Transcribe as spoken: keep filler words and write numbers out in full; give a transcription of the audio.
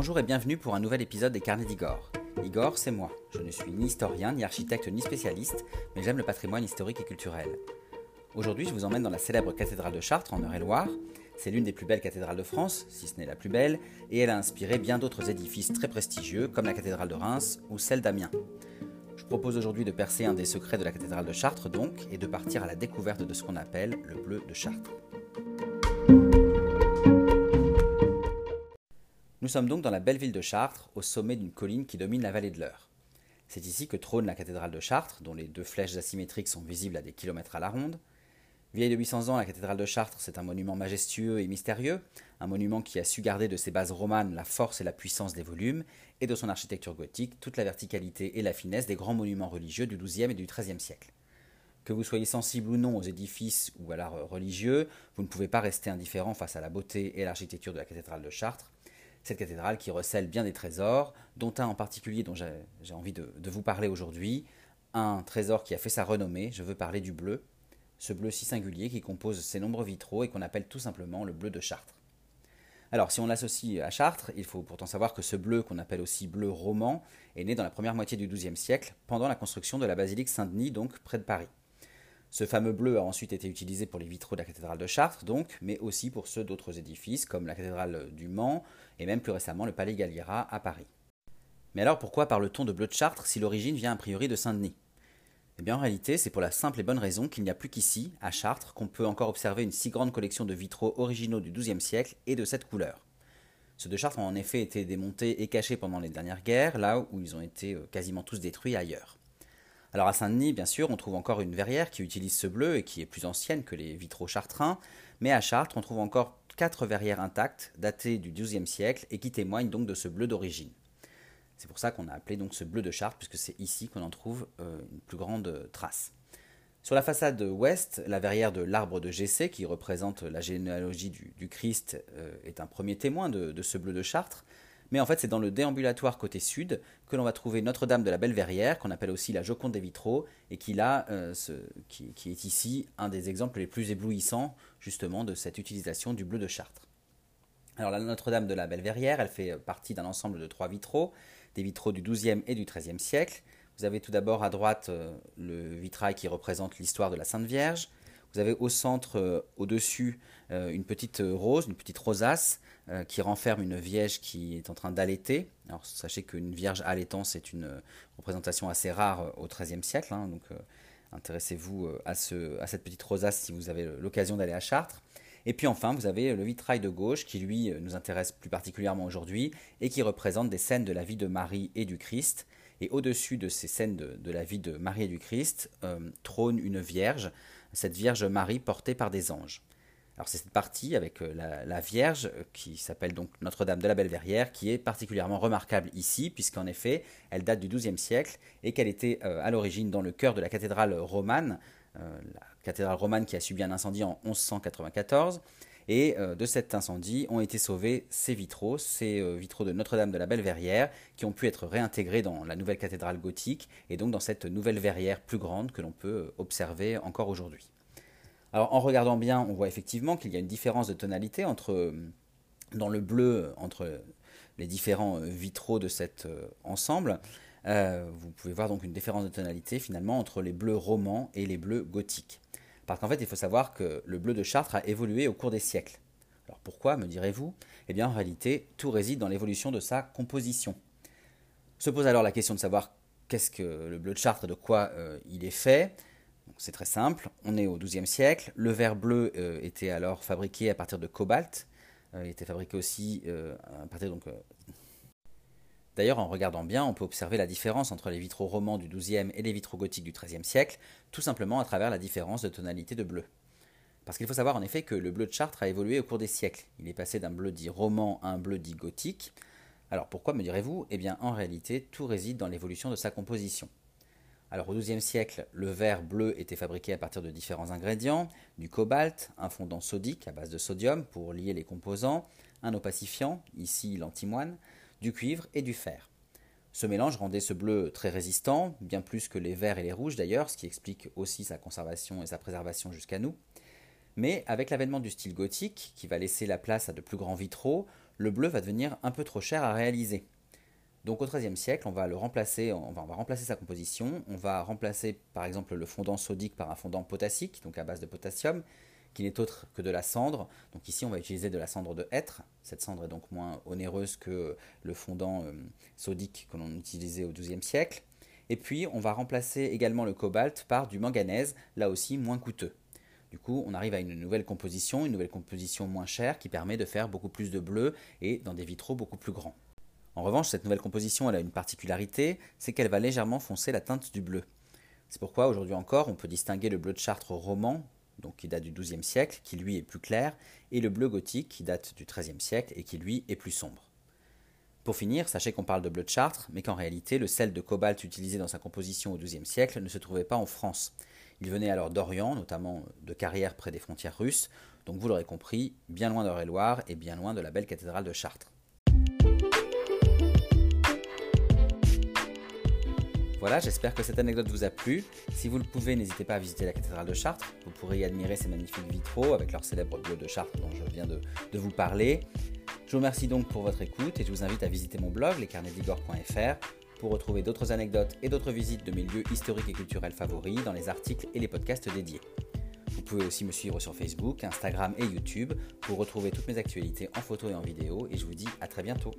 Bonjour et bienvenue pour un nouvel épisode des Carnets d'Igor. Igor, c'est moi. Je ne suis ni historien, ni architecte, ni spécialiste, mais j'aime le patrimoine historique et culturel. Aujourd'hui, je vous emmène dans la célèbre cathédrale de Chartres, en Eure-et-Loir. C'est l'une des plus belles cathédrales de France, si ce n'est la plus belle, et elle a inspiré bien d'autres édifices très prestigieux, comme la cathédrale de Reims ou celle d'Amiens. Je propose aujourd'hui de percer un des secrets de la cathédrale de Chartres, donc, et de partir à la découverte de ce qu'on appelle le bleu de Chartres. Nous sommes donc dans la belle ville de Chartres, au sommet d'une colline qui domine la vallée de l'Eure. C'est ici que trône la cathédrale de Chartres, dont les deux flèches asymétriques sont visibles à des kilomètres à la ronde. Vieille de huit cents ans, la cathédrale de Chartres, c'est un monument majestueux et mystérieux, un monument qui a su garder de ses bases romanes la force et la puissance des volumes, et de son architecture gothique, toute la verticalité et la finesse des grands monuments religieux du douzième et du treizième siècle. Que vous soyez sensible ou non aux édifices ou à l'art religieux, vous ne pouvez pas rester indifférent face à la beauté et l'architecture de la cathédrale de Chartres. Cette cathédrale qui recèle bien des trésors, dont un en particulier dont j'ai envie de, de vous parler aujourd'hui, un trésor qui a fait sa renommée, je veux parler du bleu, ce bleu si singulier qui compose ses nombreux vitraux et qu'on appelle tout simplement le bleu de Chartres. Alors si on l'associe à Chartres, il faut pourtant savoir que ce bleu, qu'on appelle aussi bleu roman, est né dans la première moitié du douzième siècle, pendant la construction de la basilique Saint-Denis, donc près de Paris. Ce fameux bleu a ensuite été utilisé pour les vitraux de la cathédrale de Chartres, donc, mais aussi pour ceux d'autres édifices, comme la cathédrale du Mans, et même plus récemment le palais Galliera à Paris. Mais alors pourquoi parle-t-on de bleu de Chartres si l'origine vient a priori de Saint-Denis? Eh bien en réalité, c'est pour la simple et bonne raison qu'il n'y a plus qu'ici, à Chartres, qu'on peut encore observer une si grande collection de vitraux originaux du douzième siècle et de cette couleur. Ceux de Chartres ont en effet été démontés et cachés pendant les dernières guerres, là où ils ont été quasiment tous détruits ailleurs. Alors à Saint-Denis, bien sûr, on trouve encore une verrière qui utilise ce bleu et qui est plus ancienne que les vitraux chartrains, mais à Chartres, on trouve encore quatre verrières intactes, datées du douzième siècle et qui témoignent donc de ce bleu d'origine. C'est pour ça qu'on a appelé donc ce bleu de Chartres, puisque c'est ici qu'on en trouve euh, une plus grande trace. Sur la façade ouest, la verrière de l'arbre de Jessé, qui représente la généalogie du, du Christ, euh, est un premier témoin de, de ce bleu de Chartres. Mais en fait, c'est dans le déambulatoire côté sud que l'on va trouver Notre-Dame de la Belle-Verrière, qu'on appelle aussi la Joconde des vitraux, et qui, là, euh, ce, qui, qui est ici un des exemples les plus éblouissants, justement, de cette utilisation du bleu de Chartres. Alors, la Notre-Dame de la Belle-Verrière, elle fait partie d'un ensemble de trois vitraux, des vitraux du douzième et du treizième siècle. Vous avez tout d'abord à droite euh, le vitrail qui représente l'histoire de la Sainte Vierge. Vous avez au centre, euh, au-dessus, euh, une petite rose, une petite rosace euh, qui renferme une vierge qui est en train d'allaiter. Alors sachez qu'une vierge allaitant, c'est une euh, représentation assez rare euh, au treizième siècle. Hein, donc euh, intéressez-vous euh, à, ce, à cette petite rosace si vous avez l'occasion d'aller à Chartres. Et puis enfin, vous avez le vitrail de gauche qui, lui, nous intéresse plus particulièrement aujourd'hui et qui représente des scènes de la vie de Marie et du Christ. Et au-dessus de ces scènes de, de la vie de Marie et du Christ euh, trône une vierge, cette Vierge Marie portée par des anges. Alors c'est cette partie avec la, la Vierge qui s'appelle donc Notre-Dame de la Belle-Verrière qui est particulièrement remarquable ici puisqu'en effet elle date du douzième siècle et qu'elle était euh, à l'origine dans le cœur de la cathédrale romane, euh, la cathédrale romane qui a subi un incendie en onze cent quatre-vingt-quatorze et euh, de cet incendie ont été sauvés ces vitraux, ces euh, vitraux de Notre-Dame de la Belle-Verrière qui ont pu être réintégrés dans la nouvelle cathédrale gothique et donc dans cette nouvelle verrière plus grande que l'on peut observer encore aujourd'hui. Alors en regardant bien, on voit effectivement qu'il y a une différence de tonalité entre, dans le bleu entre les différents vitraux de cet ensemble. Euh, vous pouvez voir donc une différence de tonalité finalement entre les bleus romans et les bleus gothiques. Parce qu'en fait, il faut savoir que le bleu de Chartres a évolué au cours des siècles. Alors pourquoi, me direz-vous? Eh bien en réalité, tout réside dans l'évolution de sa composition. Se pose alors la question de savoir qu'est-ce que le bleu de Chartres et de quoi euh, il est fait. C'est très simple, on est au douzième siècle, le verre bleu euh, était alors fabriqué à partir de cobalt, euh, il était fabriqué aussi euh, à partir donc... Euh... D'ailleurs, en regardant bien, on peut observer la différence entre les vitraux romans du douzième et les vitraux gothiques du treizième siècle, tout simplement à travers la différence de tonalité de bleu. Parce qu'il faut savoir en effet que le bleu de Chartres a évolué au cours des siècles, il est passé d'un bleu dit roman à un bleu dit gothique. Alors pourquoi, me direz-vous? Eh bien en réalité, tout réside dans l'évolution de sa composition. Alors au douzième siècle, le verre bleu était fabriqué à partir de différents ingrédients, du cobalt, un fondant sodique à base de sodium pour lier les composants, un opacifiant, ici l'antimoine, du cuivre et du fer. Ce mélange rendait ce bleu très résistant, bien plus que les verts et les rouges d'ailleurs, ce qui explique aussi sa conservation et sa préservation jusqu'à nous. Mais avec l'avènement du style gothique, qui va laisser la place à de plus grands vitraux, le bleu va devenir un peu trop cher à réaliser. Donc au treizième siècle, on va, le remplacer, on va, on va remplacer sa composition, on va remplacer par exemple le fondant sodique par un fondant potassique, donc à base de potassium, qui n'est autre que de la cendre. Donc ici on va utiliser de la cendre de hêtre, cette cendre est donc moins onéreuse que le fondant euh, sodique que l'on utilisait au douzième siècle. Et puis on va remplacer également le cobalt par du manganèse, là aussi moins coûteux. Du coup on arrive à une nouvelle composition, une nouvelle composition moins chère qui permet de faire beaucoup plus de bleu et dans des vitraux beaucoup plus grands. En revanche, cette nouvelle composition elle a une particularité, c'est qu'elle va légèrement foncer la teinte du bleu. C'est pourquoi aujourd'hui encore on peut distinguer le bleu de Chartres roman, donc qui date du douzième siècle, qui lui est plus clair, et le bleu gothique qui date du treizième siècle et qui lui est plus sombre. Pour finir, sachez qu'on parle de bleu de Chartres, mais qu'en réalité le sel de cobalt utilisé dans sa composition au douzième siècle ne se trouvait pas en France. Il venait alors d'Orient, notamment de carrières près des frontières russes, donc vous l'aurez compris, bien loin d'Eure-et-Loir et bien loin de la belle cathédrale de Chartres. Voilà, j'espère que cette anecdote vous a plu. Si vous le pouvez, n'hésitez pas à visiter la cathédrale de Chartres. Vous pourrez y admirer ces magnifiques vitraux avec leur célèbre bleu de Chartres dont je viens de, de vous parler. Je vous remercie donc pour votre écoute et je vous invite à visiter mon blog, les carnets d'Igor point f r, pour retrouver d'autres anecdotes et d'autres visites de mes lieux historiques et culturels favoris dans les articles et les podcasts dédiés. Vous pouvez aussi me suivre sur Facebook, Instagram et YouTube pour retrouver toutes mes actualités en photo et en vidéo. Et je vous dis à très bientôt.